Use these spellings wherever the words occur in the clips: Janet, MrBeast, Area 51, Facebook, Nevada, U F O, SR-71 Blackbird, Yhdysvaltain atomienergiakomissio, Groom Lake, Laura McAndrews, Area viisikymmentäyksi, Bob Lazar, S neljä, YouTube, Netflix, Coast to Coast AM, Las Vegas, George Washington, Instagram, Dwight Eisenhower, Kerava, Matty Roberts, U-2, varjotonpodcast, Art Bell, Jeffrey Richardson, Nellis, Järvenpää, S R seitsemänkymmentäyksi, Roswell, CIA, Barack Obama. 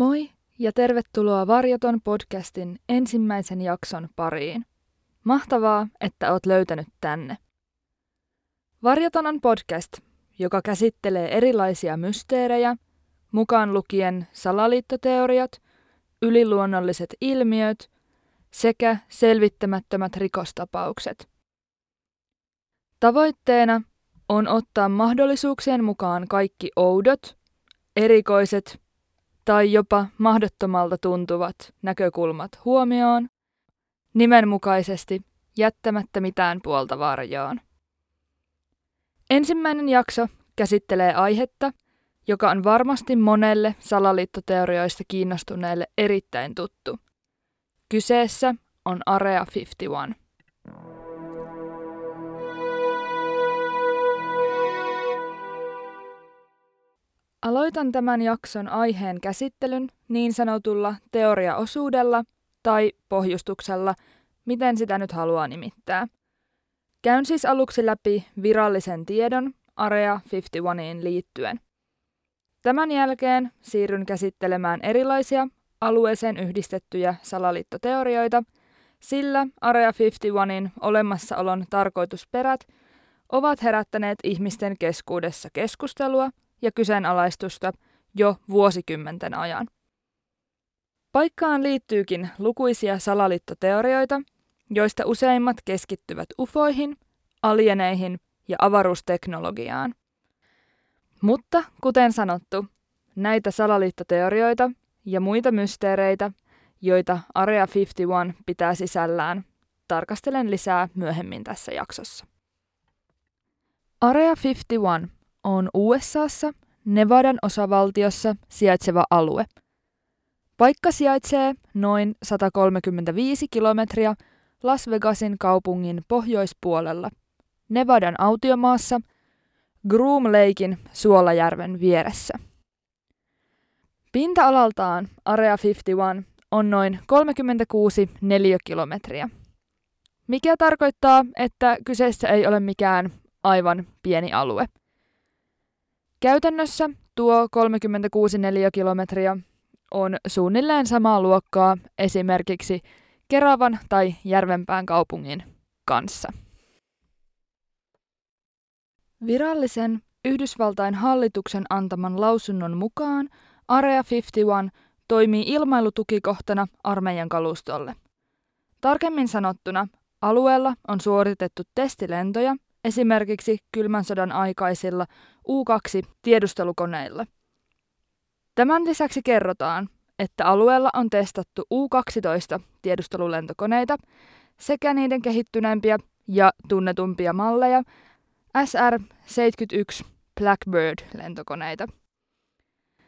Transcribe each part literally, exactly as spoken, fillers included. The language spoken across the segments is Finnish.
Moi ja tervetuloa Varjoton podcastin ensimmäisen jakson pariin. Mahtavaa, että oot löytänyt tänne. Varjoton on podcast, joka käsittelee erilaisia mysteerejä, mukaan lukien salaliittoteoriat, yliluonnolliset ilmiöt sekä selvittämättömät rikostapaukset. Tavoitteena on ottaa mahdollisuuksien mukaan kaikki oudot, erikoiset tai jopa mahdottomalta tuntuvat näkökulmat huomioon, nimenmukaisesti jättämättä mitään puolta varjoon. Ensimmäinen jakso käsittelee aihetta, joka on varmasti monelle salaliittoteorioista kiinnostuneelle erittäin tuttu. Kyseessä on Area viisikymmentäyksi. Aloitan tämän jakson aiheen käsittelyn niin sanotulla teoriaosuudella tai pohjustuksella, miten sitä nyt haluaa nimittää. Käyn siis aluksi läpi virallisen tiedon Area viisikymmentäyksiin liittyen. Tämän jälkeen siirryn käsittelemään erilaisia alueeseen yhdistettyjä salaliittoteorioita, sillä Area viisikymmentäyksiin olemassaolon tarkoitusperät ovat herättäneet ihmisten keskuudessa keskustelua ja kyseenalaistusta jo vuosikymmenten ajan. Paikkaan liittyykin lukuisia salaliittoteorioita, joista useimmat keskittyvät ufoihin, alieneihin ja avaruusteknologiaan. Mutta kuten sanottu, näitä salaliittoteorioita ja muita mysteereitä, joita Area viisikymmentäyksi pitää sisällään, tarkastelen lisää myöhemmin tässä jaksossa. Area viisikymmentäyksi on U S A:ssa Nevadan osavaltiossa sijaitseva alue. Paikka sijaitsee noin satakolmekymmentäviisi kilometriä Las Vegasin kaupungin pohjoispuolella, Nevadan autiomaassa, Groom Lakein Suolajärven vieressä. Pinta-alaltaan Area viisikymmentäyksi on noin kolmekymmentäkuusi neliökilometriä, mikä tarkoittaa, että kyseessä ei ole mikään aivan pieni alue. Käytännössä tuo kolmekymmentäkuusi neliökilometriä on suunnilleen samaa luokkaa esimerkiksi Keravan tai Järvenpään kaupungin kanssa. Virallisen Yhdysvaltain hallituksen antaman lausunnon mukaan Area viisikymmentäyksi toimii ilmailutukikohtana armeijan kalustolle. Tarkemmin sanottuna alueella on suoritettu testilentoja esimerkiksi kylmän sodan aikaisilla U kaksi tiedustelukoneilla. Tämän lisäksi kerrotaan, että alueella on testattu U kaksitoista tiedustelulentokoneita sekä niiden kehittyneempiä ja tunnetumpia malleja S R seitsemänkymmentäyksi Blackbird-lentokoneita.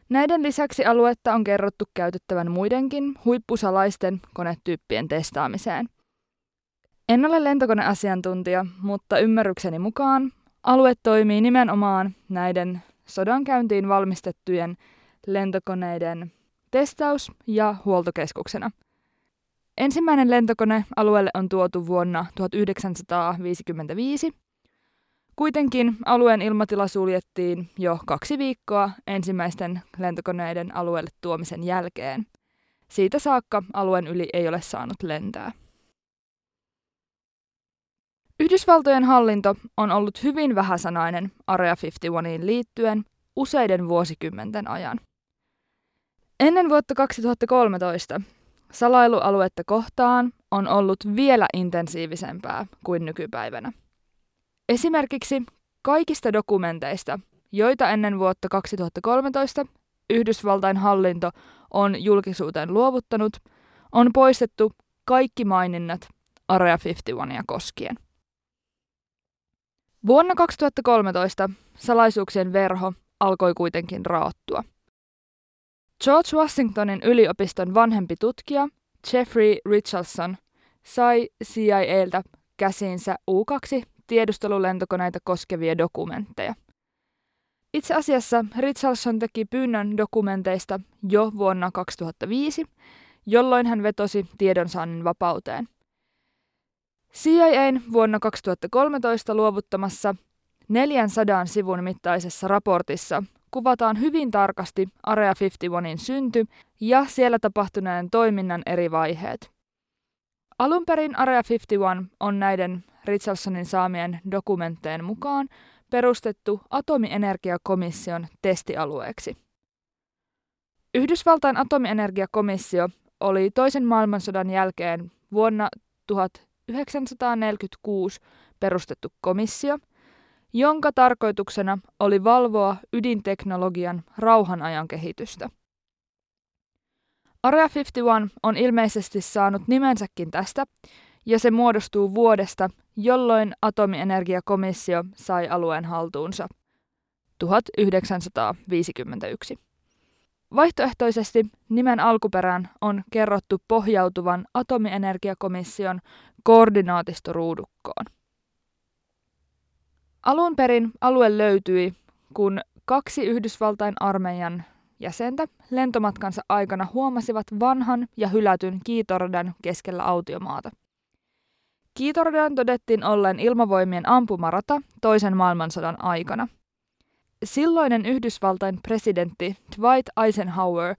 Näiden lisäksi aluetta on kerrottu käytettävän muidenkin huippusalaisten konetyyppien testaamiseen. En ole lentokoneasiantuntija, mutta ymmärrykseni mukaan alue toimii nimenomaan näiden sodankäyntiin valmistettujen lentokoneiden testaus- ja huoltokeskuksena. Ensimmäinen lentokone alueelle on tuotu vuonna tuhatyhdeksänsataaviisikymmentäviisi. Kuitenkin alueen ilmatila suljettiin jo kaksi viikkoa ensimmäisten lentokoneiden alueelle tuomisen jälkeen. Siitä saakka alueen yli ei ole saanut lentää. Yhdysvaltojen hallinto on ollut hyvin vähäsanainen Area viisikymmentäyksiin liittyen useiden vuosikymmenten ajan. Ennen vuotta kaksituhattakolmetoista salailualuetta kohtaan on ollut vielä intensiivisempää kuin nykypäivänä. Esimerkiksi kaikista dokumenteista, joita ennen vuotta kaksituhattakolmetoista Yhdysvaltain hallinto on julkisuuteen luovuttanut, on poistettu kaikki maininnat Area viisikymmentäyksiä koskien. Vuonna kaksituhattakolmetoista salaisuuksien verho alkoi kuitenkin raottua. George Washingtonin yliopiston vanhempi tutkija Jeffrey Richardson sai C I A:ltä käsiinsä U kaksi tiedustelulentokoneita koskevia dokumentteja. Itse asiassa Richardson teki pyynnön dokumenteista jo vuonna kaksituhattaviisi, jolloin hän vetosi tiedonsaannin vapauteen. C I A:n vuonna kaksituhattakolmetoista luovuttamassa neljänsadan sivun mittaisessa raportissa kuvataan hyvin tarkasti Area viisikymmentäyhden synty ja siellä tapahtuneen toiminnan eri vaiheet. Alun perin Area viisikymmentäyksi on näiden Richardsonin saamien dokumentteen mukaan perustettu atomienergiakomission testialueeksi. Yhdysvaltain atomienergiakomissio oli toisen maailmansodan jälkeen vuonna tuhatyhdeksänsataaneljäkymmentäkuusi perustettu komissio, jonka tarkoituksena oli valvoa ydinteknologian rauhanajan kehitystä. Area viisikymmentäyksi on ilmeisesti saanut nimensäkin tästä, ja se muodostuu vuodesta, jolloin atomienergiakomissio sai alueen haltuunsa, tuhatyhdeksänsataaviisikymmentäyksi. Vaihtoehtoisesti nimen alkuperään on kerrottu pohjautuvan atomienergiakomission koordinaatistoruudukkoon. Alun perin alue löytyi, kun kaksi Yhdysvaltain armeijan jäsentä lentomatkansa aikana huomasivat vanhan ja hylätyn kiitordan keskellä autiomaata. Kiitordan todettiin olleen ilmavoimien ampumarata toisen maailmansodan aikana. Silloinen Yhdysvaltain presidentti Dwight Eisenhower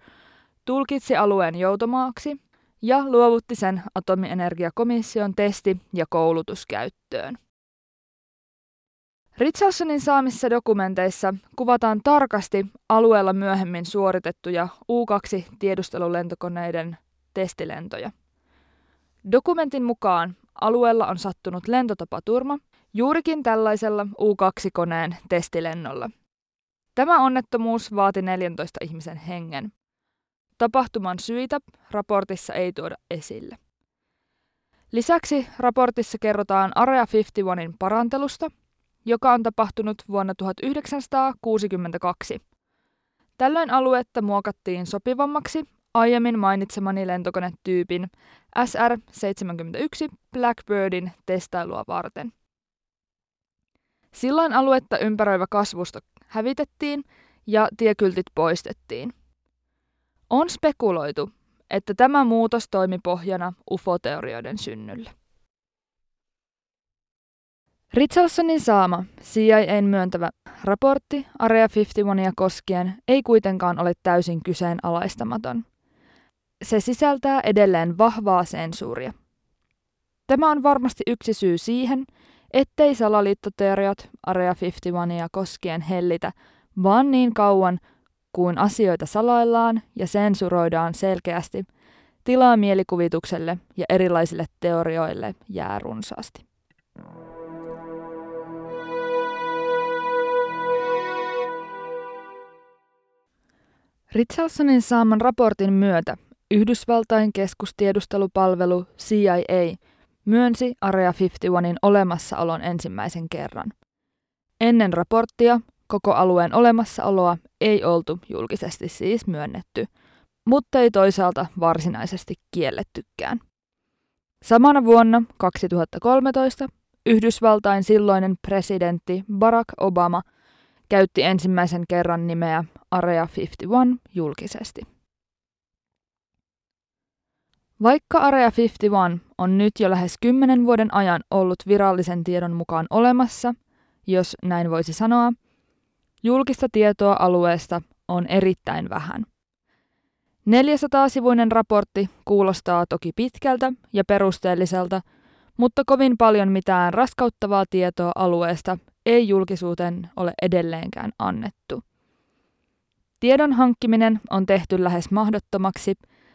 tulkitsi alueen joutomaaksi ja luovutti sen atomienergiakomission testi- ja koulutuskäyttöön. Richardsonin saamissa dokumenteissa kuvataan tarkasti alueella myöhemmin suoritettuja U kaksi tiedustelulentokoneiden testilentoja. Dokumentin mukaan alueella on sattunut lentotapaturma juurikin tällaisella U kaksi koneen testilennolla. Tämä onnettomuus vaati neljäntoista ihmisen hengen. Tapahtuman syitä raportissa ei tuoda esille. Lisäksi raportissa kerrotaan Area viisikymmentäyhden parantelusta, joka on tapahtunut vuonna tuhatyhdeksänsataakuusikymmentäkaksi. Tällöin aluetta muokattiin sopivammaksi aiemmin mainitsemani lentokonetyypin S R seitsemänkymmentäyksi Blackbirdin testailua varten. Silloin aluetta ympäröivä kasvusto hävitettiin ja tiekyltit poistettiin. On spekuloitu, että tämä muutos toimi pohjana U F O-teorioiden synnylle. Richardsonin saama C I A:n myöntävä raportti Area viisikymmentäyhtä koskien ei kuitenkaan ole täysin kyseenalaistamaton. Se sisältää edelleen vahvaa sensuuria. Tämä on varmasti yksi syy siihen, ettei salaliittoteoriot Area viisikymmentäyhtä koskien hellitä, vaan niin kauan kuin asioita salaillaan ja sensuroidaan selkeästi, tilaa mielikuvitukselle ja erilaisille teorioille jää runsaasti. Richardsonin saaman raportin myötä Yhdysvaltain keskustiedustelupalvelu C I A myönsi Area viisikymmentäyhden olemassaolon ensimmäisen kerran. Ennen raporttia koko alueen olemassaoloa ei oltu julkisesti siis myönnetty, mutta ei toisaalta varsinaisesti kiellettykään. Samana vuonna kaksituhattakolmetoista Yhdysvaltain silloinen presidentti Barack Obama käytti ensimmäisen kerran nimeä Area viisikymmentäyksi julkisesti. Vaikka Area viisikymmentäyksi on nyt jo lähes kymmenen vuoden ajan ollut virallisen tiedon mukaan olemassa, jos näin voisi sanoa, julkista tietoa alueesta on erittäin vähän. neljäsatasivuinen raportti kuulostaa toki pitkältä ja perusteelliselta, mutta kovin paljon mitään raskauttavaa tietoa alueesta ei julkisuuteen ole edelleenkään annettu. Tiedon hankkiminen on tehty lähes mahdottomaksi,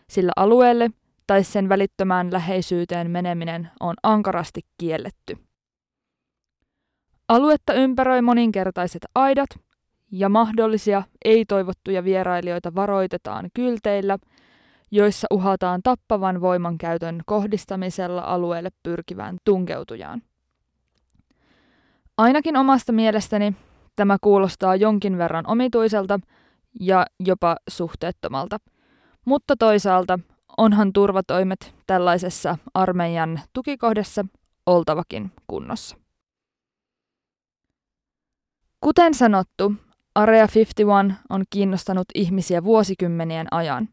sillä alueelle tai sen välittömään läheisyyteen meneminen on ankarasti kielletty. Aluetta ympäröi moninkertaiset aidat ja mahdollisia ei-toivottuja vierailijoita varoitetaan kylteillä, joissa uhataan tappavan voimankäytön kohdistamisella alueelle pyrkivään tunkeutujaan. Ainakin omasta mielestäni tämä kuulostaa jonkin verran omituiselta ja jopa suhteettomalta, mutta toisaalta onhan turvatoimet tällaisessa armeijan tukikohdassa oltavakin kunnossa. Kuten sanottu, Area viisikymmentäyksi on kiinnostanut ihmisiä vuosikymmenien ajan.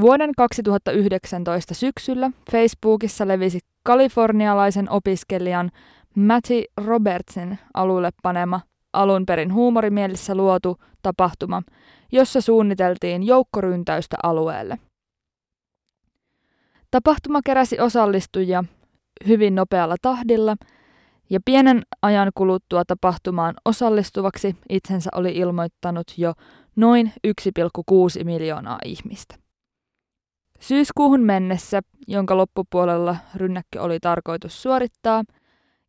Vuoden kaksituhattayhdeksäntoista syksyllä Facebookissa levisi kalifornialaisen opiskelijan Matty Robertsin alulle panema alun perin huumorimielessä luotu tapahtuma, jossa suunniteltiin joukkoryntäystä alueelle. Tapahtuma keräsi osallistujia hyvin nopealla tahdilla, ja pienen ajan kuluttua tapahtumaan osallistuvaksi itsensä oli ilmoittanut jo noin yksi pilkku kuusi miljoonaa ihmistä. Syyskuuhun mennessä, jonka loppupuolella rynnäkkö oli tarkoitus suorittaa,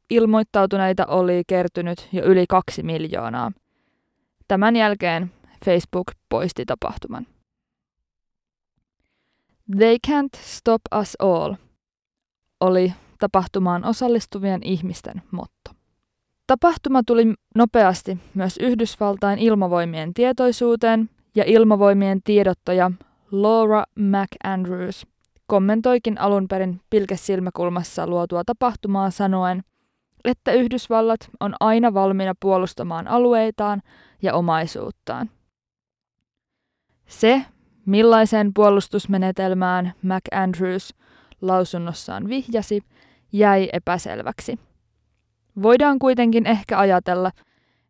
ilmoittautuneita oli kertynyt jo yli kaksi miljoonaa. Tämän jälkeen Facebook poisti tapahtuman. They can't stop us all oli tapahtumaan osallistuvien ihmisten motto. Tapahtuma tuli nopeasti myös Yhdysvaltain ilmavoimien tietoisuuteen, ja ilmavoimien tiedottaja Laura McAndrews kommentoikin alun perin pilkesilmäkulmassa luotua tapahtumaa sanoen, että Yhdysvallat on aina valmiina puolustamaan alueitaan ja omaisuuttaan. Se, millaiseen puolustusmenetelmään McAndrews lausunnossaan vihjasi, jäi epäselväksi. Voidaan kuitenkin ehkä ajatella,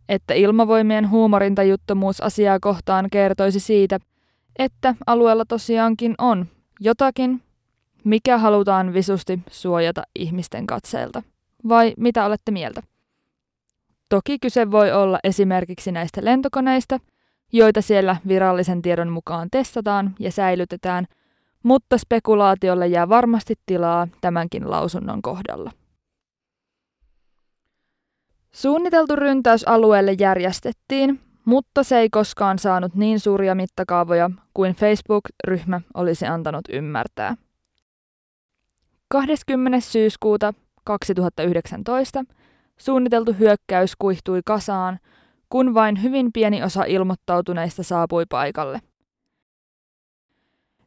että ilmavoimien huumorintajuttomuus asiaa kohtaan kertoisi siitä, että alueella tosiaankin on jotakin, mikä halutaan visusti suojata ihmisten katseilta. Vai mitä olette mieltä? Toki kyse voi olla esimerkiksi näistä lentokoneista, joita siellä virallisen tiedon mukaan testataan ja säilytetään, mutta spekulaatiolle jää varmasti tilaa tämänkin lausunnon kohdalla. Suunniteltu ryntäys alueelle järjestettiin, mutta se ei koskaan saanut niin suuria mittakaavoja kuin Facebook-ryhmä olisi antanut ymmärtää. kahdeskymmenes syyskuuta kaksituhattayhdeksäntoista suunniteltu hyökkäys kuihtui kasaan, kun vain hyvin pieni osa ilmoittautuneista saapui paikalle.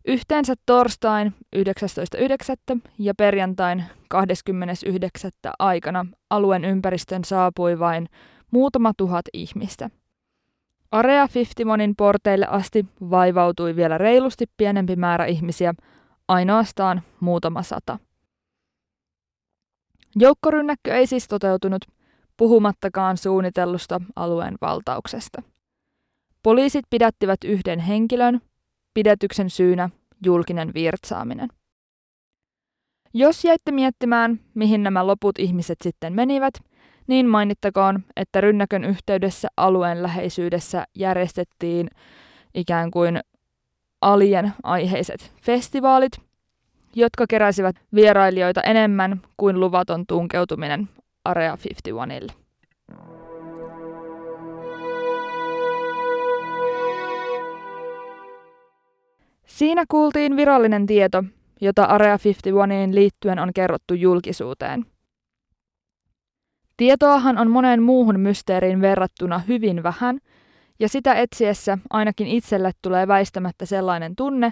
Yhteensä torstain yhdeksästoista yhdeksättä ja perjantain kahdeskymmenes yhdeksättä aikana alueen ympäristön saapui vain muutama tuhat ihmistä. Area viisikymmentäyhdenin porteille asti vaivautui vielä reilusti pienempi määrä ihmisiä, ainoastaan muutama sata. Joukkorynnäkkö ei siis toteutunut, puhumattakaan suunnitellusta alueen valtauksesta. Poliisit pidättivät yhden henkilön, pidätyksen syynä julkinen virtsaaminen. Jos jäitte miettimään, mihin nämä loput ihmiset sitten menivät, niin mainittakoon, että rynnäkön yhteydessä alueen läheisyydessä järjestettiin ikään kuin alien aiheiset festivaalit, jotka keräsivät vierailijoita enemmän kuin luvaton tunkeutuminen Area viisikymmentäyhdelle. Siinä kuultiin virallinen tieto, jota Area viisikymmentäyhteen liittyen on kerrottu julkisuuteen. Tietoahan on moneen muuhun mysteeriin verrattuna hyvin vähän, ja sitä etsiessä ainakin itselle tulee väistämättä sellainen tunne,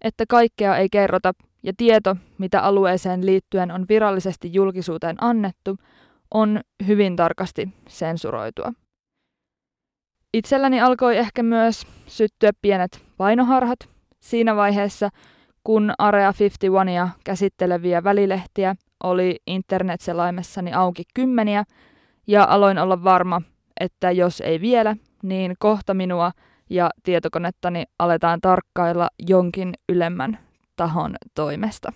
että kaikkea ei kerrota, ja tieto, mitä alueeseen liittyen on virallisesti julkisuuteen annettu, on hyvin tarkasti sensuroitua. Itselläni alkoi ehkä myös syttyä pienet vainoharhat siinä vaiheessa, kun Area viisikymmentäyhtä käsitteleviä välilehtiä oli internetselaimessani auki kymmeniä, ja aloin olla varma, että jos ei vielä, niin kohta minua ja tietokonettani aletaan tarkkailla jonkin ylemmän tahon toimesta.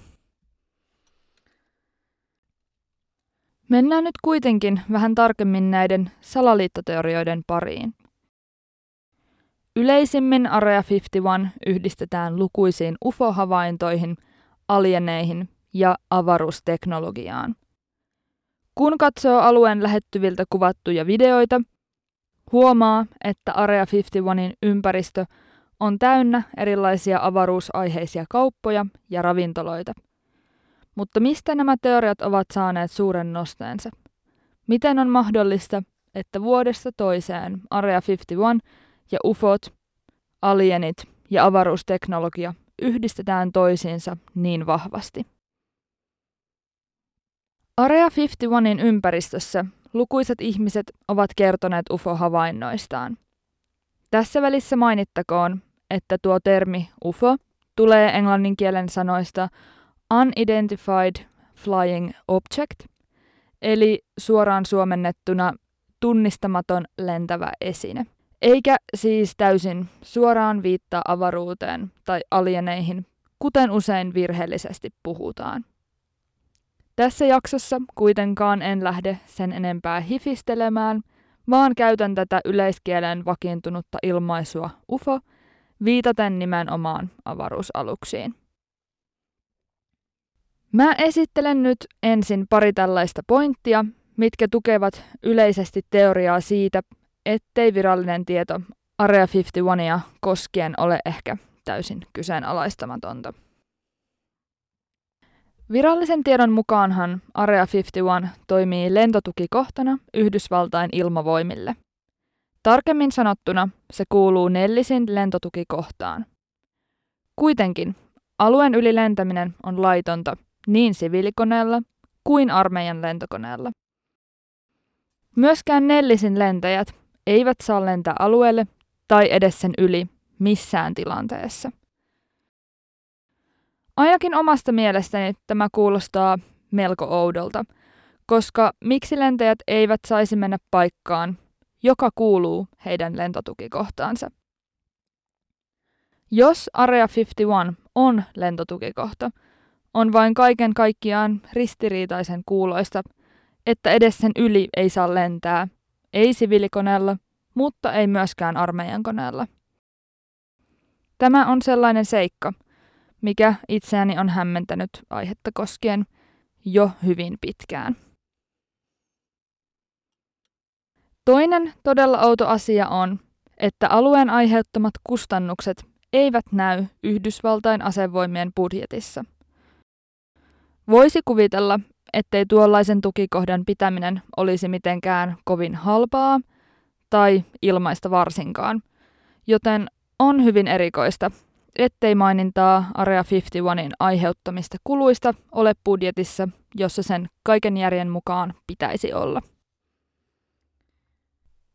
Mennään nyt kuitenkin vähän tarkemmin näiden salaliittoteorioiden pariin. Yleisimmin Area viisikymmentäyksi yhdistetään lukuisiin U F O-havaintoihin, alieneihin ja avaruusteknologiaan. Kun katsoo alueen lähettyviltä kuvattuja videoita, huomaa, että Area viisikymmentäyhden ympäristö on täynnä erilaisia avaruusaiheisia kauppoja ja ravintoloita. Mutta mistä nämä teoriat ovat saaneet suuren nosteensa? Miten on mahdollista, että vuodesta toiseen Area viisikymmentäyksi ja U F Ot, alienit ja avaruusteknologia yhdistetään toisiinsa niin vahvasti? Area viisikymmentäyhden ympäristössä lukuisat ihmiset ovat kertoneet U F O-havainnoistaan. Tässä välissä mainittakoon, että tuo termi U F O tulee englannin kielen sanoista Unidentified Flying Object, eli suoraan suomennettuna tunnistamaton lentävä esine. Eikä siis täysin suoraan viittaa avaruuteen tai alieneihin, kuten usein virheellisesti puhutaan. Tässä jaksossa kuitenkaan en lähde sen enempää hifistelemään, vaan käytän tätä yleiskieleen vakiintunutta ilmaisua U F O, viitaten nimenomaan avaruusaluksiin. Mä esittelen nyt ensin pari tällaista pointtia, mitkä tukevat yleisesti teoriaa siitä, ettei virallinen tieto Area viisikymmentäyhtä koskien ole ehkä täysin kyseenalaistamatonta. Virallisen tiedon mukaanhan Area viisikymmentäyksi toimii lentotukikohtana Yhdysvaltain ilmavoimille. Tarkemmin sanottuna se kuuluu Nellisin lentotukikohtaan. Kuitenkin alueen yli lentäminen on laitonta niin siviilikoneella kuin armeijan lentokoneella. Myöskään Nellisin lentäjät eivät saa lentää alueelle tai edes sen yli missään tilanteessa. Ainakin omasta mielestäni tämä kuulostaa melko oudolta, koska miksi lentäjät eivät saisi mennä paikkaan, joka kuuluu heidän lentotukikohtaansa. Jos Area viisikymmentäyksi on lentotukikohta, on vain kaiken kaikkiaan ristiriitaisen kuuloista, että edes sen yli ei saa lentää, ei siviilikoneella, mutta ei myöskään armeijan koneella. Tämä on sellainen seikka, mikä itseäni on hämmentänyt aihetta koskien jo hyvin pitkään. Toinen todella outo asia on, että alueen aiheuttamat kustannukset eivät näy Yhdysvaltain asevoimien budjetissa. Voisi kuvitella, ettei tuollaisen tukikohdan pitäminen olisi mitenkään kovin halpaa tai ilmaista varsinkaan, joten on hyvin erikoista, ettei mainintaa Area viisikymmentäyhden aiheuttamista kuluista ole budjetissa, jossa sen kaiken järjen mukaan pitäisi olla.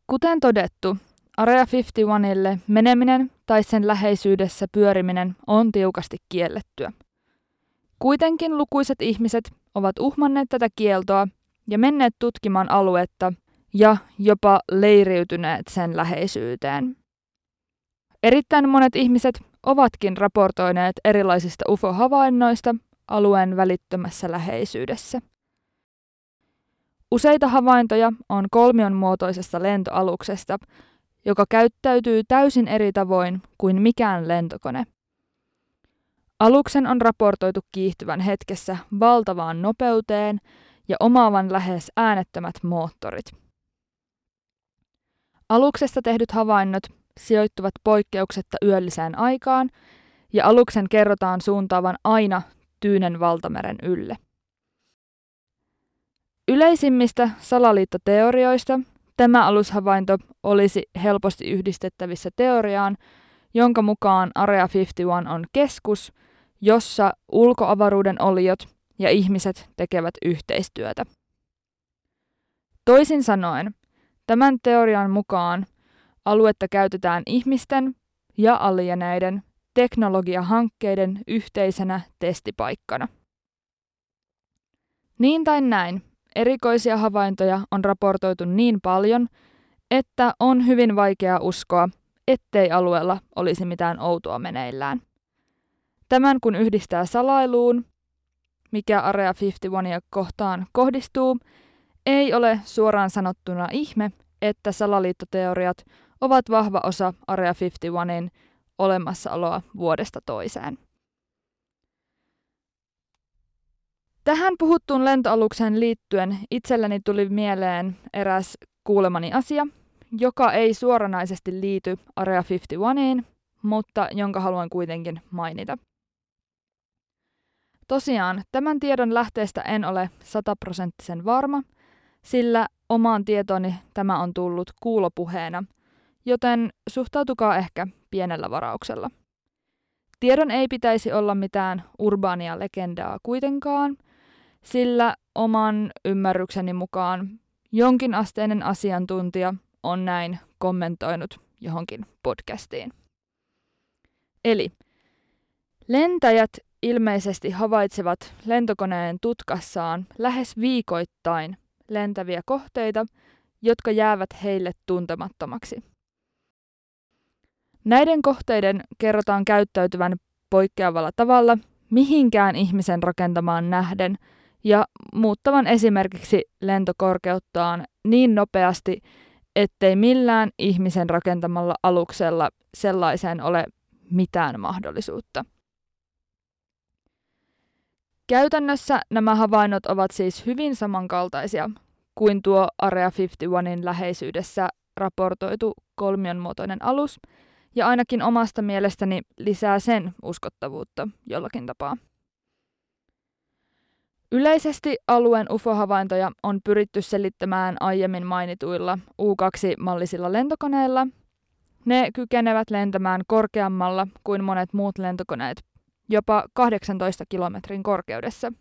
Kuten todettu, Area viisikymmentäyhdelle meneminen tai sen läheisyydessä pyöriminen on tiukasti kiellettyä. Kuitenkin lukuiset ihmiset ovat uhmanneet tätä kieltoa ja menneet tutkimaan aluetta ja jopa leiriytyneet sen läheisyyteen. Erittäin monet ihmiset ovatkin raportoineet erilaisista U F O-havainnoista alueen välittömässä läheisyydessä. Useita havaintoja on kolmion muotoisesta lentoaluksesta, joka käyttäytyy täysin eri tavoin kuin mikään lentokone. Aluksen on raportoitu kiihtyvän hetkessä valtavaan nopeuteen ja omaavan lähes äänettömät moottorit. Aluksesta tehdyt havainnot sijoittuvat poikkeuksetta yölliseen aikaan ja aluksen kerrotaan suuntaavan aina Tyynen valtameren ylle. Yleisimmistä salaliittoteorioista tämä alushavainto olisi helposti yhdistettävissä teoriaan, jonka mukaan Area viisikymmentäyksi on keskus, jossa ulkoavaruuden oliot ja ihmiset tekevät yhteistyötä. Toisin sanoen, tämän teorian mukaan aluetta käytetään ihmisten ja alieneiden teknologiahankkeiden yhteisenä testipaikkana. Niin tai näin, erikoisia havaintoja on raportoitu niin paljon, että on hyvin vaikea uskoa, ettei alueella olisi mitään outoa meneillään. Tämän kun yhdistää salailuun, mikä Area viisikymmentäyhtä kohtaan kohdistuu, ei ole suoraan sanottuna ihme, että salaliittoteoriat ovat vahva osa Area viisikymmentäyhden olemassaoloa vuodesta toiseen. Tähän puhuttuun lentoalukseen liittyen itselleni tuli mieleen eräs kuulemani asia, joka ei suoranaisesti liity Area viisikymmentäyhteen, mutta jonka haluan kuitenkin mainita. Tosiaan, tämän tiedon lähteestä en ole sataprosenttisen varma, sillä omaan tietooni tämä on tullut kuulopuheena, joten suhtautukaa ehkä pienellä varauksella. Tiedon ei pitäisi olla mitään urbaania legendaa kuitenkaan, sillä oman ymmärrykseni mukaan jonkinasteinen asiantuntija on näin kommentoinut johonkin podcastiin. Eli lentäjät ilmeisesti havaitsevat lentokoneen tutkassaan lähes viikoittain lentäviä kohteita, jotka jäävät heille tuntemattomaksi. Näiden kohteiden kerrotaan käyttäytyvän poikkeavalla tavalla mihinkään ihmisen rakentamaan nähden ja muuttavan esimerkiksi lentokorkeuttaan niin nopeasti, ettei millään ihmisen rakentamalla aluksella sellaiseen ole mitään mahdollisuutta. Käytännössä nämä havainnot ovat siis hyvin samankaltaisia kuin tuo Area viisikymmentäyhden läheisyydessä raportoitu kolmionmuotoinen alus, ja ainakin omasta mielestäni lisää sen uskottavuutta jollakin tapaa. Yleisesti alueen U F O-havaintoja on pyritty selittämään aiemmin mainituilla U kaksi -mallisilla lentokoneilla. Ne kykenevät lentämään korkeammalla kuin monet muut lentokoneet, jopa kahdeksantoista kilometrin korkeudessa.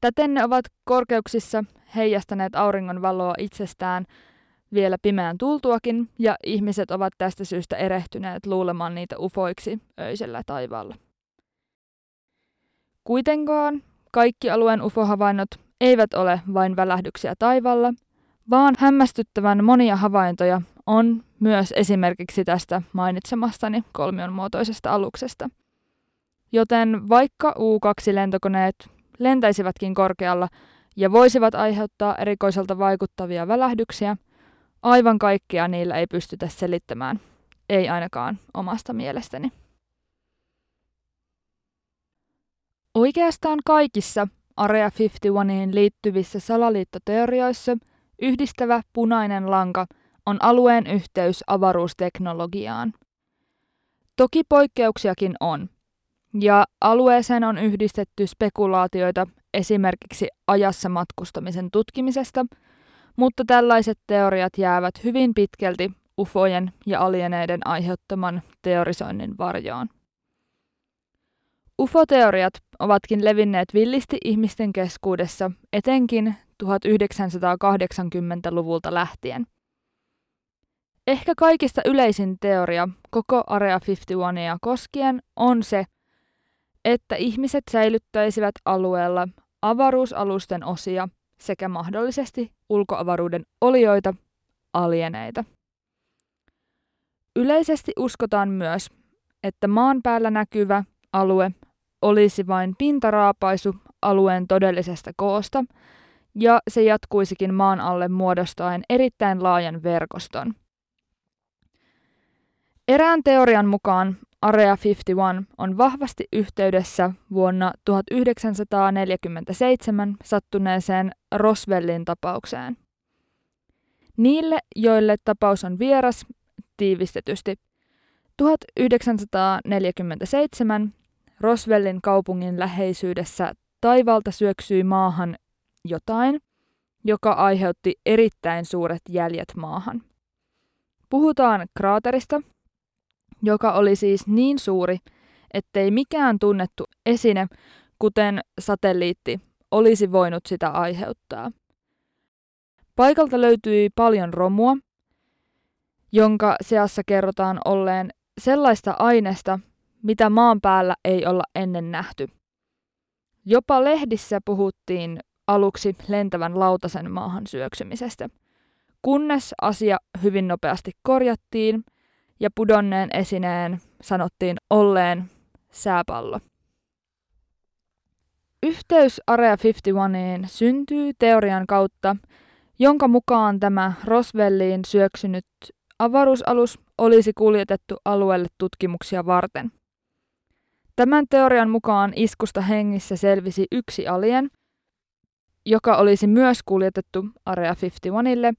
Täten ne ovat korkeuksissa heijastaneet auringon valoa itsestään vielä pimeän tultuakin, ja ihmiset ovat tästä syystä erehtyneet luulemaan niitä ufoiksi öisellä taivaalla. Kuitenkaan kaikki alueen U F O-havainnot eivät ole vain välähdyksiä taivaalla, vaan hämmästyttävän monia havaintoja on myös esimerkiksi tästä mainitsemastani kolmionmuotoisesta aluksesta. Joten vaikka U kaksi -lentokoneet lentäisivätkin korkealla ja voisivat aiheuttaa erikoiselta vaikuttavia välähdyksiä, aivan kaikkea niillä ei pystytä selittämään, ei ainakaan omasta mielestäni. Oikeastaan kaikissa Area viisikymmentäyhden liittyvissä salaliittoteorioissa yhdistävä punainen lanka on alueen yhteys avaruusteknologiaan. Toki poikkeuksiakin on, ja alueeseen on yhdistetty spekulaatioita esimerkiksi ajassa matkustamisen tutkimisesta, mutta tällaiset teoriat jäävät hyvin pitkälti ufojen ja alieneiden aiheuttaman teorisoinnin varjoon. U F O-teoriat ovatkin levinneet villisti ihmisten keskuudessa etenkin tuhatyhdeksänsataakahdeksankymmentäluvulta lähtien. Ehkä kaikista yleisin teoria koko Area viisikymmentäyhtä koskien on se, että ihmiset säilyttäisivät alueella avaruusalusten osia sekä mahdollisesti ulkoavaruuden olioita, alieneita. Yleisesti uskotaan myös, että maan päällä näkyvä alue olisi vain pintaraapaisu alueen todellisesta koosta, ja se jatkuisikin maan alle muodostaen erittäin laajan verkoston. Erään teorian mukaan Area viisikymmentäyksi on vahvasti yhteydessä vuonna tuhatyhdeksänsataaneljäkymmentäseitsemän sattuneeseen Roswellin tapaukseen. Niille, joille tapaus on vieras, tiivistetysti. tuhatyhdeksänsataaneljäkymmentäseitsemän Roswellin kaupungin läheisyydessä taivaalta syöksyi maahan jotain, joka aiheutti erittäin suuret jäljet maahan. Puhutaan kraaterista, joka oli siis niin suuri, ettei mikään tunnettu esine, kuten satelliitti, olisi voinut sitä aiheuttaa. Paikalta löytyi paljon romua, jonka seassa kerrotaan olleen sellaista aineesta, mitä maan päällä ei olla ennen nähty. Jopa lehdissä puhuttiin aluksi lentävän lautasen maahan syöksymisestä, kunnes asia hyvin nopeasti korjattiin ja pudonneen esineen sanottiin olleen sääpallo. Yhteys Area viisikymmentäyhteen syntyy teorian kautta, jonka mukaan tämä Roswelliin syöksynyt avaruusalus olisi kuljetettu alueelle tutkimuksia varten. Tämän teorian mukaan iskusta hengissä selvisi yksi alien, joka olisi myös kuljetettu Area viisikymmentäyhdelle,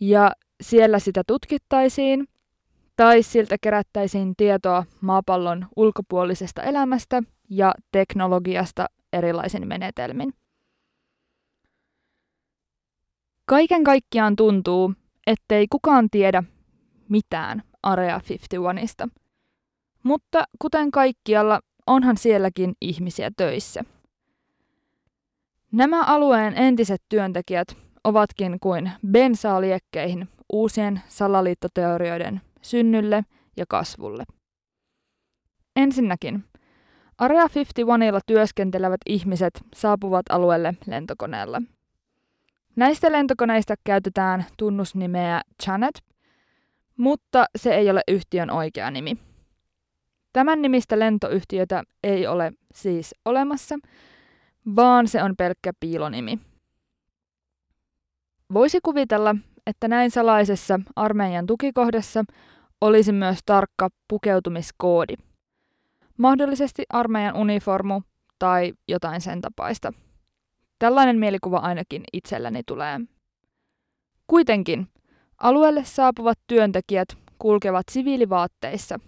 ja siellä sitä tutkittaisiin, tai siltä kerättäisiin tietoa maapallon ulkopuolisesta elämästä ja teknologiasta erilaisin menetelmin. Kaiken kaikkiaan tuntuu, ettei kukaan tiedä mitään Area viisikymmentäyhdestä. Mutta kuten kaikkialla, onhan sielläkin ihmisiä töissä. Nämä alueen entiset työntekijät ovatkin kuin bensaaliekkeihin uusien salaliittoteorioiden synnylle ja kasvulle. Ensinnäkin, Area viisikymmentäyhdellä työskentelevät ihmiset saapuvat alueelle lentokoneella. Näistä lentokoneista käytetään tunnusnimeä Janet, mutta se ei ole yhtiön oikea nimi. Tämän nimistä lentoyhtiötä ei ole siis olemassa, vaan se on pelkkä piilonimi. Voisi kuvitella, että näin salaisessa armeijan tukikohdassa olisi myös tarkka pukeutumiskoodi. Mahdollisesti armeijan uniformu tai jotain sen tapaista. Tällainen mielikuva ainakin itselläni tulee. Kuitenkin alueelle saapuvat työntekijät kulkevat siviilivaatteissa.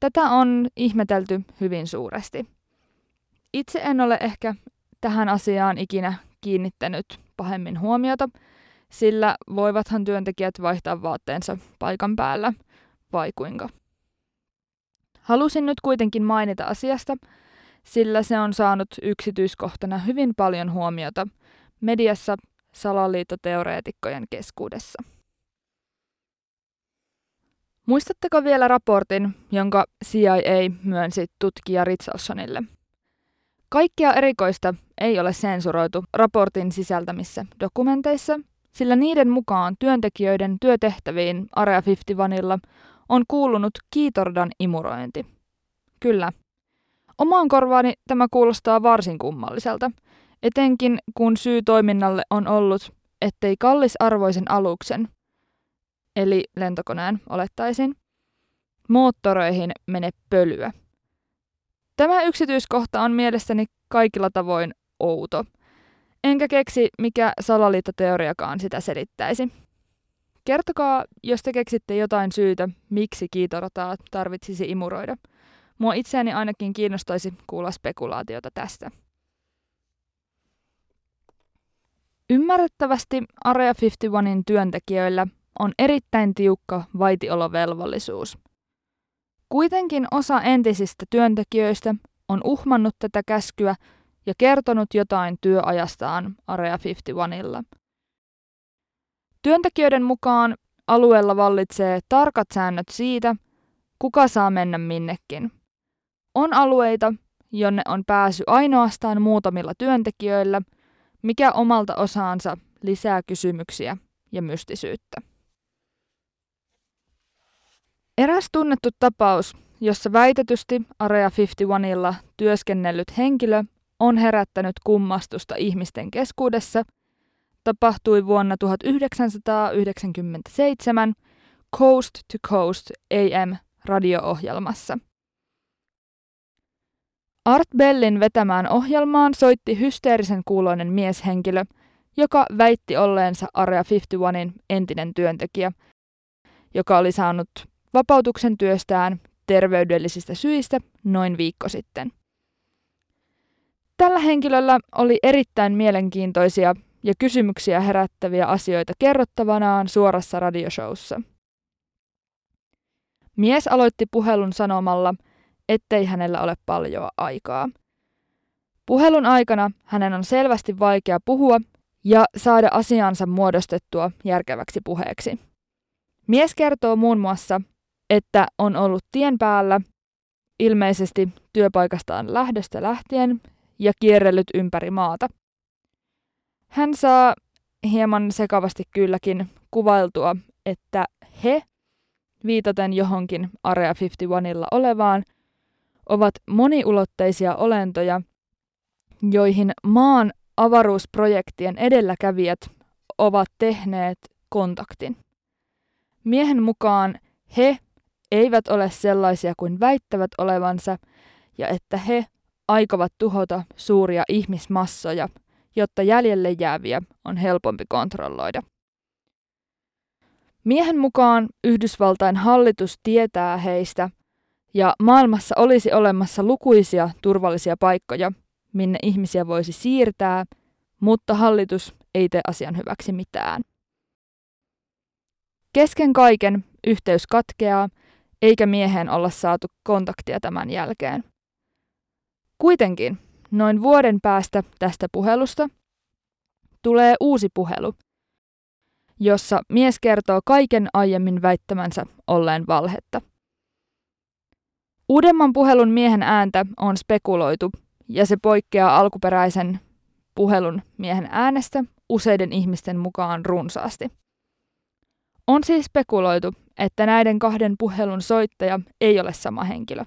Tätä on ihmetelty hyvin suuresti. Itse en ole ehkä tähän asiaan ikinä kiinnittänyt pahemmin huomiota, sillä voivathan työntekijät vaihtaa vaatteensa paikan päällä, vai kuinka. Halusin nyt kuitenkin mainita asiasta, sillä se on saanut yksityiskohtana hyvin paljon huomiota mediassa salaliittoteoreetikkojen keskuudessa. Muistatteko vielä raportin, jonka C I A myönsi tutkija Richardsonille? Kaikkea erikoista ei ole sensuroitu raportin sisältämissä dokumenteissa, sillä niiden mukaan työntekijöiden työtehtäviin Area viisikymmentäyksillä on kuulunut kiitordan imurointi. Kyllä. Omaan korvaani tämä kuulostaa varsin kummalliselta, etenkin kun syy toiminnalle on ollut, ettei kallisarvoisen aluksen, eli lentokoneen olettaisin, moottoreihin mene pölyä. Tämä yksityiskohta on mielestäni kaikilla tavoin outo, enkä keksi mikä salaliittoteoriakaan sitä selittäisi. Kertokaa, jos te keksitte jotain syytä, miksi kiitorataa tarvitsisi imuroida. Mua itseäni ainakin kiinnostaisi kuulla spekulaatiota tästä. Ymmärrettävästi Area viisikymmentäyhden työntekijöillä on erittäin tiukka vaitiolovelvollisuus. Kuitenkin osa entisistä työntekijöistä on uhmannut tätä käskyä ja kertonut jotain työajastaan Area viisikymmentäyhdellä. Työntekijöiden mukaan alueella vallitsee tarkat säännöt siitä, kuka saa mennä minnekin. On alueita, jonne on pääsy ainoastaan muutamilla työntekijöillä, mikä omalta osaansa lisää kysymyksiä ja mystisyyttä. Eräs tunnettu tapaus, jossa väitetysti Area viisikymmentäyhdellä työskennellyt henkilö on herättänyt kummastusta ihmisten keskuudessa, tapahtui vuonna tuhatyhdeksänsataayhdeksänkymmentäseitsemän Coast to Coast A M radio-ohjelmassa. Art Bellin vetämään ohjelmaan soitti hysteerisen kuuloinen mieshenkilö, joka väitti olleensa Area viisikymmentäyhden entinen työntekijä, joka oli saanut vapautuksen työstään terveydellisistä syistä noin viikko sitten. Tällä henkilöllä oli erittäin mielenkiintoisia ja kysymyksiä herättäviä asioita kerrottavanaan suorassa radioshowssa. Mies aloitti puhelun sanomalla, ettei hänellä ole paljoa aikaa. Puhelun aikana hänen on selvästi vaikea puhua ja saada asiansa muodostettua järkeväksi puheeksi. Mies kertoo muun muassa, että on ollut tien päällä, ilmeisesti työpaikastaan lähdöstä lähtien, ja kierrellyt ympäri maata. Hän saa hieman sekavasti kylläkin kuvailtua, että he, viitaten johonkin Area viisikymmentäyhdellä olevaan, ovat moniulotteisia olentoja, joihin maan avaruusprojektien edelläkävijät ovat tehneet kontaktin. Miehen mukaan he eivät ole sellaisia kuin väittävät olevansa, ja että he aikovat tuhota suuria ihmismassoja, jotta jäljelle jääviä on helpompi kontrolloida. Miehen mukaan Yhdysvaltain hallitus tietää heistä, ja maailmassa olisi olemassa lukuisia turvallisia paikkoja, minne ihmisiä voisi siirtää, mutta hallitus ei tee asian hyväksi mitään. Kesken kaiken yhteys katkeaa, eikä mieheen olla saatu kontaktia tämän jälkeen. Kuitenkin noin vuoden päästä tästä puhelusta tulee uusi puhelu, jossa mies kertoo kaiken aiemmin väittämänsä olleen valhetta. Uudemman puhelun miehen ääntä on spekuloitu ja se poikkeaa alkuperäisen puhelun miehen äänestä useiden ihmisten mukaan runsaasti. On siis spekuloitu, että näiden kahden puhelun soittaja ei ole sama henkilö.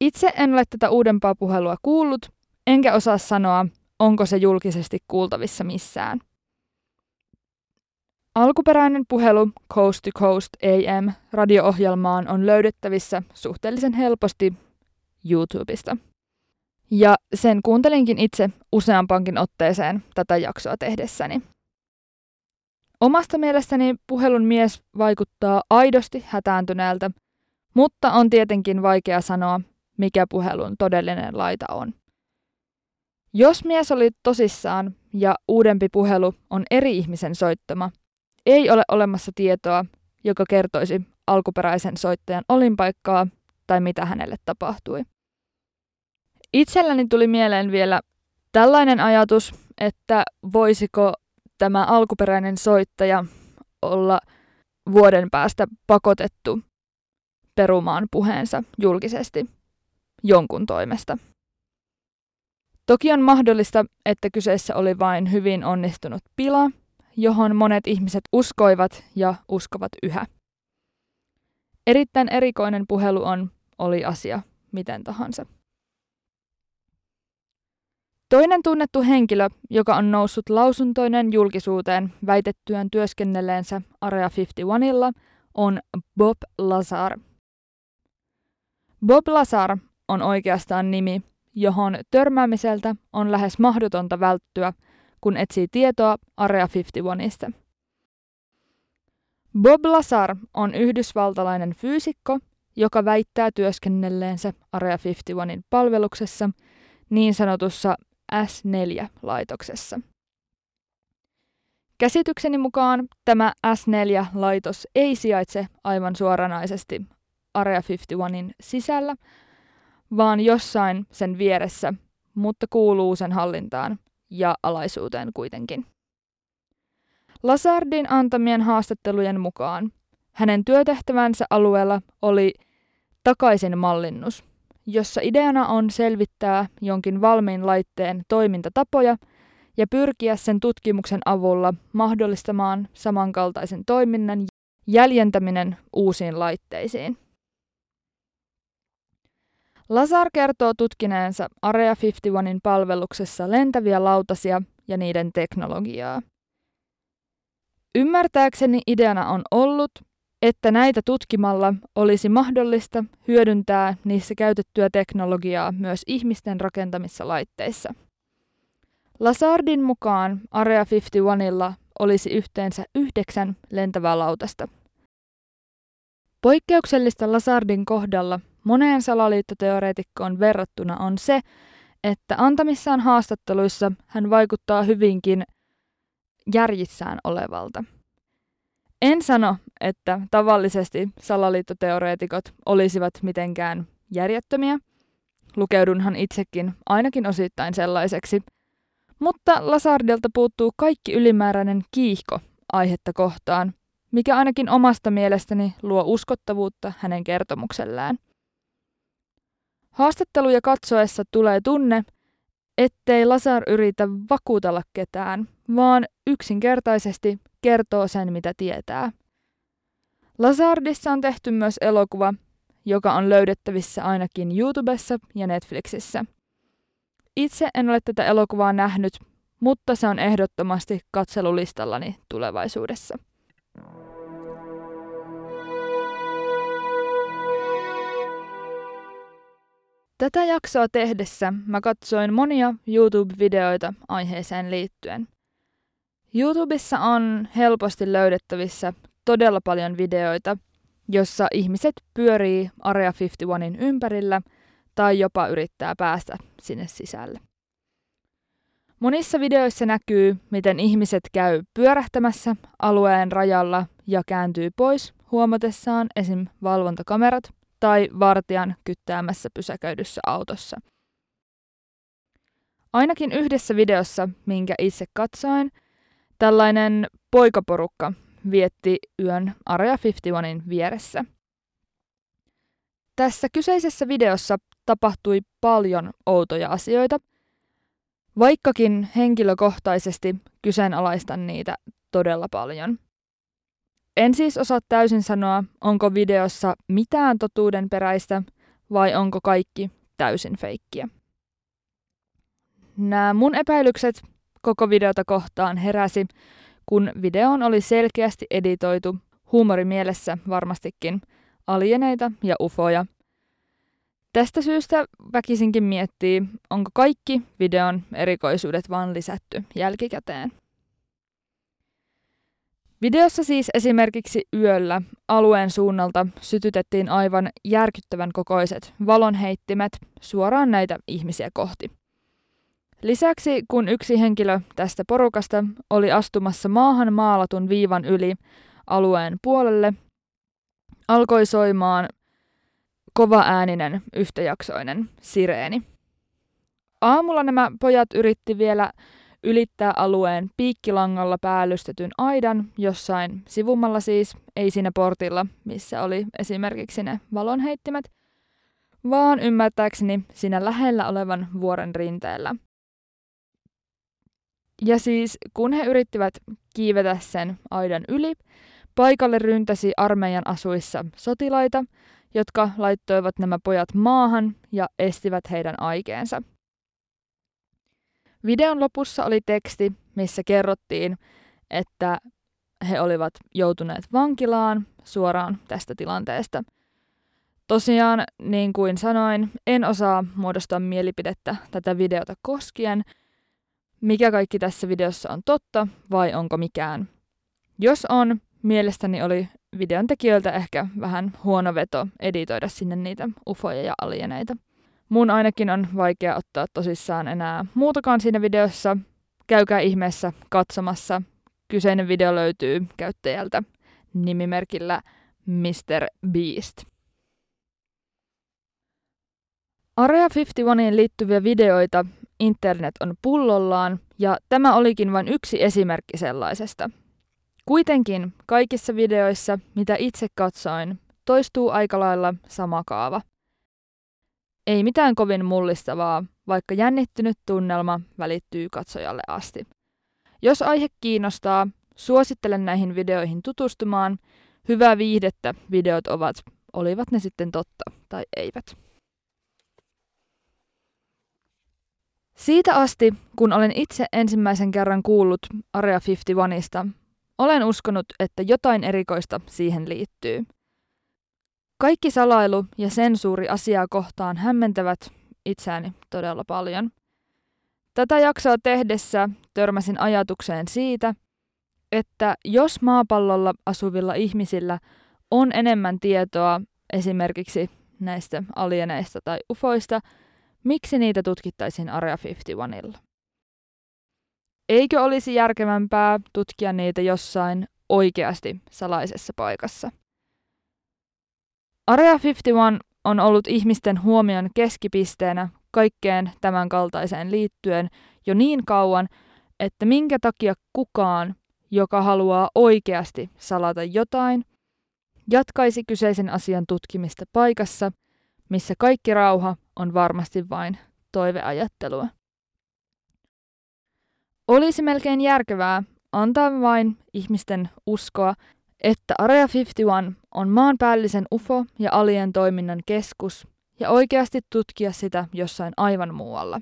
Itse en ole tätä uudempaa puhelua kuullut, enkä osaa sanoa, onko se julkisesti kuultavissa missään. Alkuperäinen puhelu Coast to Coast A M radio-ohjelmaan on löydettävissä suhteellisen helposti YouTubesta. Ja sen kuuntelinkin itse useampaankin otteeseen tätä jaksoa tehdessäni. Omasta mielestäni puhelun mies vaikuttaa aidosti hätääntyneeltä, mutta on tietenkin vaikea sanoa, mikä puhelun todellinen laita on. Jos mies oli tosissaan ja uudempi puhelu on eri ihmisen soittama, ei ole olemassa tietoa, joka kertoisi alkuperäisen soittajan olinpaikkaa tai mitä hänelle tapahtui. Itselläni tuli mieleen vielä tällainen ajatus, että voisiko tämä alkuperäinen soittaja olla vuoden päästä pakotettu perumaan puheensa julkisesti jonkun toimesta. Toki on mahdollista, että kyseessä oli vain hyvin onnistunut pila, johon monet ihmiset uskoivat ja uskovat yhä. Erittäin erikoinen puhelu on, oli asia miten tahansa. Toinen tunnettu henkilö, joka on noussut lausuntoinen julkisuuteen väitettyään työskennelleensä Area viisikymmentäyksillä, on Bob Lazar. Bob Lazar on oikeastaan nimi, johon törmäämiseltä on lähes mahdotonta välttyä, kun etsii tietoa Area viisikymmentäyksistä. Bob Lazar on yhdysvaltalainen fyysikko, joka väittää työskennelleensä Area viisikymmentäyhden palveluksessa niin sanotussa S neljä laitoksessa. Käsitykseni mukaan tämä S neljä laitos ei sijaitse aivan suoranaisesti Area viisikymmentäyhden sisällä, vaan jossain sen vieressä, mutta kuuluu sen hallintaan ja alaisuuteen kuitenkin. Lazardin antamien haastattelujen mukaan hänen työtehtävänsä alueella oli takaisin mallinnus, jossa ideana on selvittää jonkin valmiin laitteen toimintatapoja ja pyrkiä sen tutkimuksen avulla mahdollistamaan samankaltaisen toiminnan jäljentäminen uusiin laitteisiin. Lazar kertoo tutkineensa Area viisikymmentäyhden palveluksessa lentäviä lautasia ja niiden teknologiaa. Ymmärtääkseni ideana on ollut, että näitä tutkimalla olisi mahdollista hyödyntää niissä käytettyä teknologiaa myös ihmisten rakentamissa laitteissa. Lazardin mukaan Area viisikymmentäyhdellä olisi yhteensä yhdeksän lentävää lautasta. Poikkeuksellista Lazardin kohdalla moneen salaliittoteoreetikkoon verrattuna on se, että antamissaan haastatteluissa hän vaikuttaa hyvinkin järjissään olevalta. En sano, että tavallisesti salaliittoteoreetikot olisivat mitenkään järjettömiä. Lukeudunhan itsekin ainakin osittain sellaiseksi. Mutta Lazardilta puuttuu kaikki ylimääräinen kiihko aihetta kohtaan, mikä ainakin omasta mielestäni luo uskottavuutta hänen kertomuksellaan. Haastatteluja katsoessa tulee tunne, ettei Lazar yritä vakuutella ketään, vaan yksinkertaisesti kertoo sen, mitä tietää. Lazardissa on tehty myös elokuva, joka on löydettävissä ainakin YouTubessa ja Netflixissä. Itse en ole tätä elokuvaa nähnyt, mutta se on ehdottomasti katselulistallani tulevaisuudessa. Tätä jaksoa tehdessä mä katsoin monia YouTube-videoita aiheeseen liittyen. YouTubessa on helposti löydettävissä todella paljon videoita, jossa ihmiset pyörii Area viisikymmentäyhden ympärillä tai jopa yrittää päästä sinne sisälle. Monissa videoissa näkyy, miten ihmiset käy pyörähtämässä alueen rajalla ja kääntyy pois huomatessaan esim. Valvontakamerat tai vartijan kyttäämässä pysäköidyssä autossa. Ainakin yhdessä videossa, minkä itse katsoin, tällainen poikaporukka vietti yön Area viisikymmentäyhden vieressä. Tässä kyseisessä videossa tapahtui paljon outoja asioita. Vaikkakin henkilökohtaisesti kyseenalaistan niitä todella paljon. En siis osaa täysin sanoa, onko videossa mitään totuudenperäistä vai onko kaikki täysin feikkiä. Nämä mun epäilykset koko videota kohtaan heräsi, kun videoon oli selkeästi editoitu, huumorimielessä varmastikin, alieneita ja ufoja. Tästä syystä väkisinkin miettii, onko kaikki videon erikoisuudet vaan lisätty jälkikäteen. Videossa siis esimerkiksi yöllä alueen suunnalta sytytettiin aivan järkyttävän kokoiset valonheittimet suoraan näitä ihmisiä kohti. Lisäksi kun yksi henkilö tästä porukasta oli astumassa maahan maalatun viivan yli alueen puolelle, alkoi soimaan kovaääninen yhtäjaksoinen sireeni. Aamulla nämä pojat yritti vielä ylittää alueen piikkilangalla päällystetyn aidan jossain sivummalla siis, ei siinä portilla, missä oli esimerkiksi ne valonheittimet, vaan ymmärtääkseni siinä lähellä olevan vuoren rinteellä. Ja siis kun he yrittivät kiivetä sen aidan yli, paikalle ryntäsi armeijan asuissa sotilaita, jotka laittoivat nämä pojat maahan ja estivät heidän aikeensa. Videon lopussa oli teksti, missä kerrottiin, että he olivat joutuneet vankilaan suoraan tästä tilanteesta. Tosiaan, niin kuin sanoin, en osaa muodostaa mielipidettä tätä videota koskien, mikä kaikki tässä videossa on totta vai onko mikään. Jos on, mielestäni oli videon tekijöiltä ehkä vähän huono veto editoida sinne niitä ufoja ja alieneita. Mun ainakin on vaikea ottaa tosissaan enää muutakaan siinä videossa. Käykää ihmeessä katsomassa. Kyseinen video löytyy käyttäjältä nimimerkillä MrBeast. Area viisikymmentäyksiin liittyviä videoita internet on pullollaan, ja tämä olikin vain yksi esimerkki sellaisesta. Kuitenkin kaikissa videoissa, mitä itse katsoin, toistuu aika lailla sama kaava. Ei mitään kovin mullistavaa, vaikka jännittynyt tunnelma välittyy katsojalle asti. Jos aihe kiinnostaa, suosittelen näihin videoihin tutustumaan. Hyvää viihdettä videot ovat, olivat ne sitten totta tai eivät. Siitä asti, kun olen itse ensimmäisen kerran kuullut Area viisikymmentäyksistä, olen uskonut, että jotain erikoista siihen liittyy. Kaikki salailu ja sensuuri asiaa kohtaan hämmentävät itseäni todella paljon. Tätä jaksoa tehdessä törmäsin ajatukseen siitä, että jos maapallolla asuvilla ihmisillä on enemmän tietoa esimerkiksi näistä alieneista tai ufoista, miksi niitä tutkittaisiin Area viisikymmentäyksillä? Eikö olisi järkevämpää tutkia niitä jossain oikeasti salaisessa paikassa? Area viisikymmentäyksi on ollut ihmisten huomion keskipisteenä kaikkeen tämän kaltaiseen liittyen jo niin kauan, että minkä takia kukaan, joka haluaa oikeasti salata jotain, jatkaisi kyseisen asian tutkimista paikassa, missä kaikki rauha on varmasti vain toiveajattelua. Olisi melkein järkevää antaa vain ihmisten uskoa, että Area viisikymmentäyksi on maanpäällisen U F O- ja alien toiminnan keskus ja oikeasti tutkia sitä jossain aivan muualla.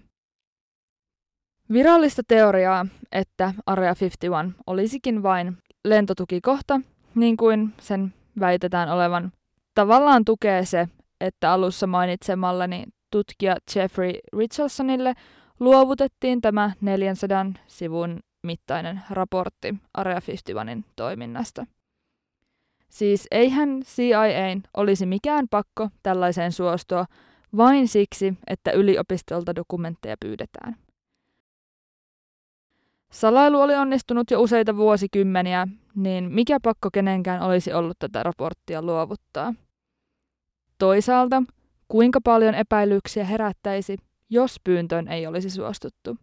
Virallista teoriaa, että Area viisikymmentäyksi olisikin vain lentotukikohta, niin kuin sen väitetään olevan, tavallaan tukee se, että alussa mainitsemallani tutkija Jeffrey Richardsonille luovutettiin tämä neljäsataa sivun mittainen raportti Area viisikymmentäyksi:n toiminnasta. Siis eihän C I A:n olisi mikään pakko tällaiseen suostua vain siksi, että yliopistolta dokumentteja pyydetään. Salailu oli onnistunut jo useita vuosikymmeniä, niin mikä pakko kenenkään olisi ollut tätä raporttia luovuttaa? Toisaalta, kuinka paljon epäilyksiä herättäisi, jos pyyntöön ei olisi suostuttu?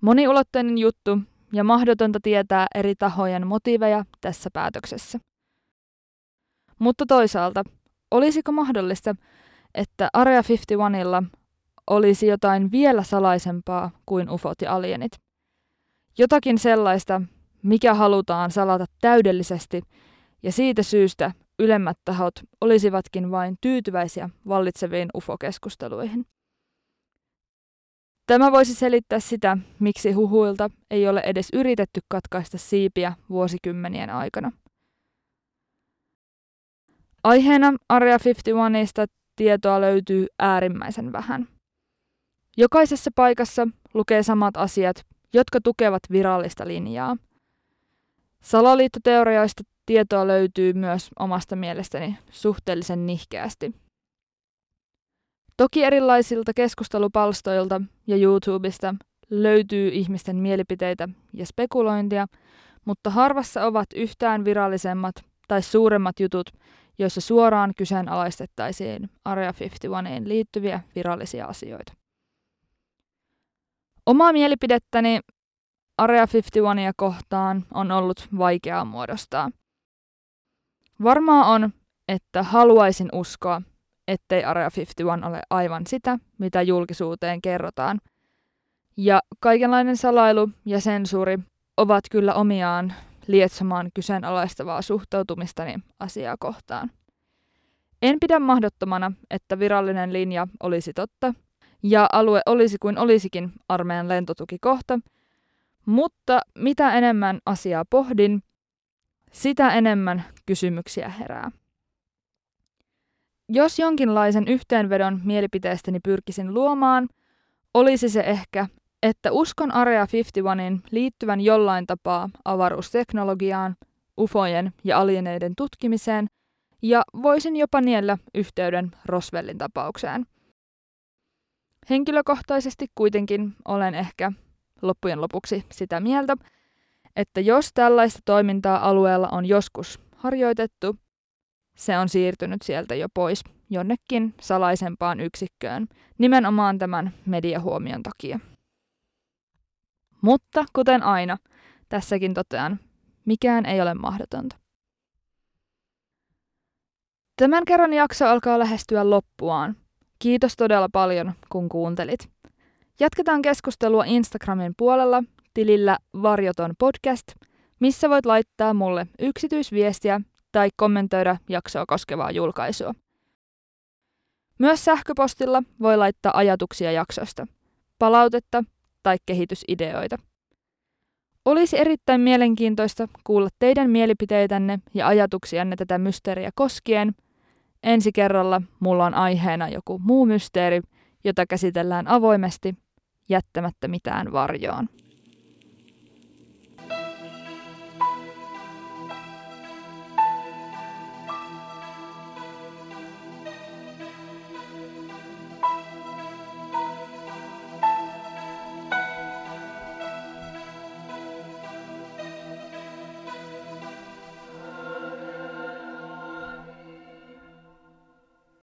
Moniulotteinen juttu ja mahdotonta tietää eri tahojen motiiveja tässä päätöksessä. Mutta toisaalta, olisiko mahdollista, että Area viisikymmentäyksillä olisi jotain vielä salaisempaa kuin ufot ja alienit. Jotakin sellaista, mikä halutaan salata täydellisesti, ja siitä syystä ylemmät tahot olisivatkin vain tyytyväisiä vallitseviin ufokeskusteluihin. Tämä voisi selittää sitä, miksi huhuilta ei ole edes yritetty katkaista siipiä vuosikymmenien aikana. Aiheena Area viisikymmentäyksistä tietoa löytyy äärimmäisen vähän. Jokaisessa paikassa lukee samat asiat, jotka tukevat virallista linjaa. Salaliittoteorioista tietoa löytyy myös omasta mielestäni suhteellisen nihkeästi. Toki erilaisilta keskustelupalstoilta ja YouTubesta löytyy ihmisten mielipiteitä ja spekulointia, mutta harvassa ovat yhtään virallisemmat tai suuremmat jutut, joissa suoraan kyseenalaistettaisiin Area viisikymmentäyksiin liittyviä virallisia asioita. Omaa mielipidettäni Area viisikymmentäyksiä kohtaan on ollut vaikeaa muodostaa. Varmaa on, että haluaisin uskoa, ettei Area viisikymmentäyksi ole aivan sitä, mitä julkisuuteen kerrotaan. Ja kaikenlainen salailu ja sensuuri ovat kyllä omiaan lietsomaan kyseenalaistavaa suhtautumistani asiaa kohtaan. En pidä mahdottomana, että virallinen linja olisi totta, ja alue olisi kuin olisikin armeijan lentotukikohta, mutta mitä enemmän asiaa pohdin, sitä enemmän kysymyksiä herää. Jos jonkinlaisen yhteenvedon mielipiteestäni pyrkisin luomaan, olisi se ehkä, että uskon Area viisikymmentäyksiin liittyvän jollain tapaa avaruusteknologiaan, ufojen ja alieneiden tutkimiseen, ja voisin jopa niellä yhteyden Roswellin tapaukseen. Henkilökohtaisesti kuitenkin olen ehkä loppujen lopuksi sitä mieltä, että jos tällaista toimintaa alueella on joskus harjoitettu, se on siirtynyt sieltä jo pois jonnekin salaisempaan yksikköön, nimenomaan tämän mediahuomion takia. Mutta kuten aina, tässäkin totean, mikään ei ole mahdotonta. Tämän kerran jakso alkaa lähestyä loppuaan. Kiitos todella paljon, kun kuuntelit. Jatketaan keskustelua Instagramin puolella tilillä Varjoton podcast, missä voit laittaa mulle yksityisviestiä tai kommentoida jaksoa koskevaa julkaisua. Myös sähköpostilla voi laittaa ajatuksia jaksosta, palautetta tai kehitysideoita. Olisi erittäin mielenkiintoista kuulla teidän mielipiteitänne ja ajatuksianne tätä mysteeriä koskien. Ensi kerralla mulla on aiheena joku muu mysteeri, jota käsitellään avoimesti, jättämättä mitään varjoon.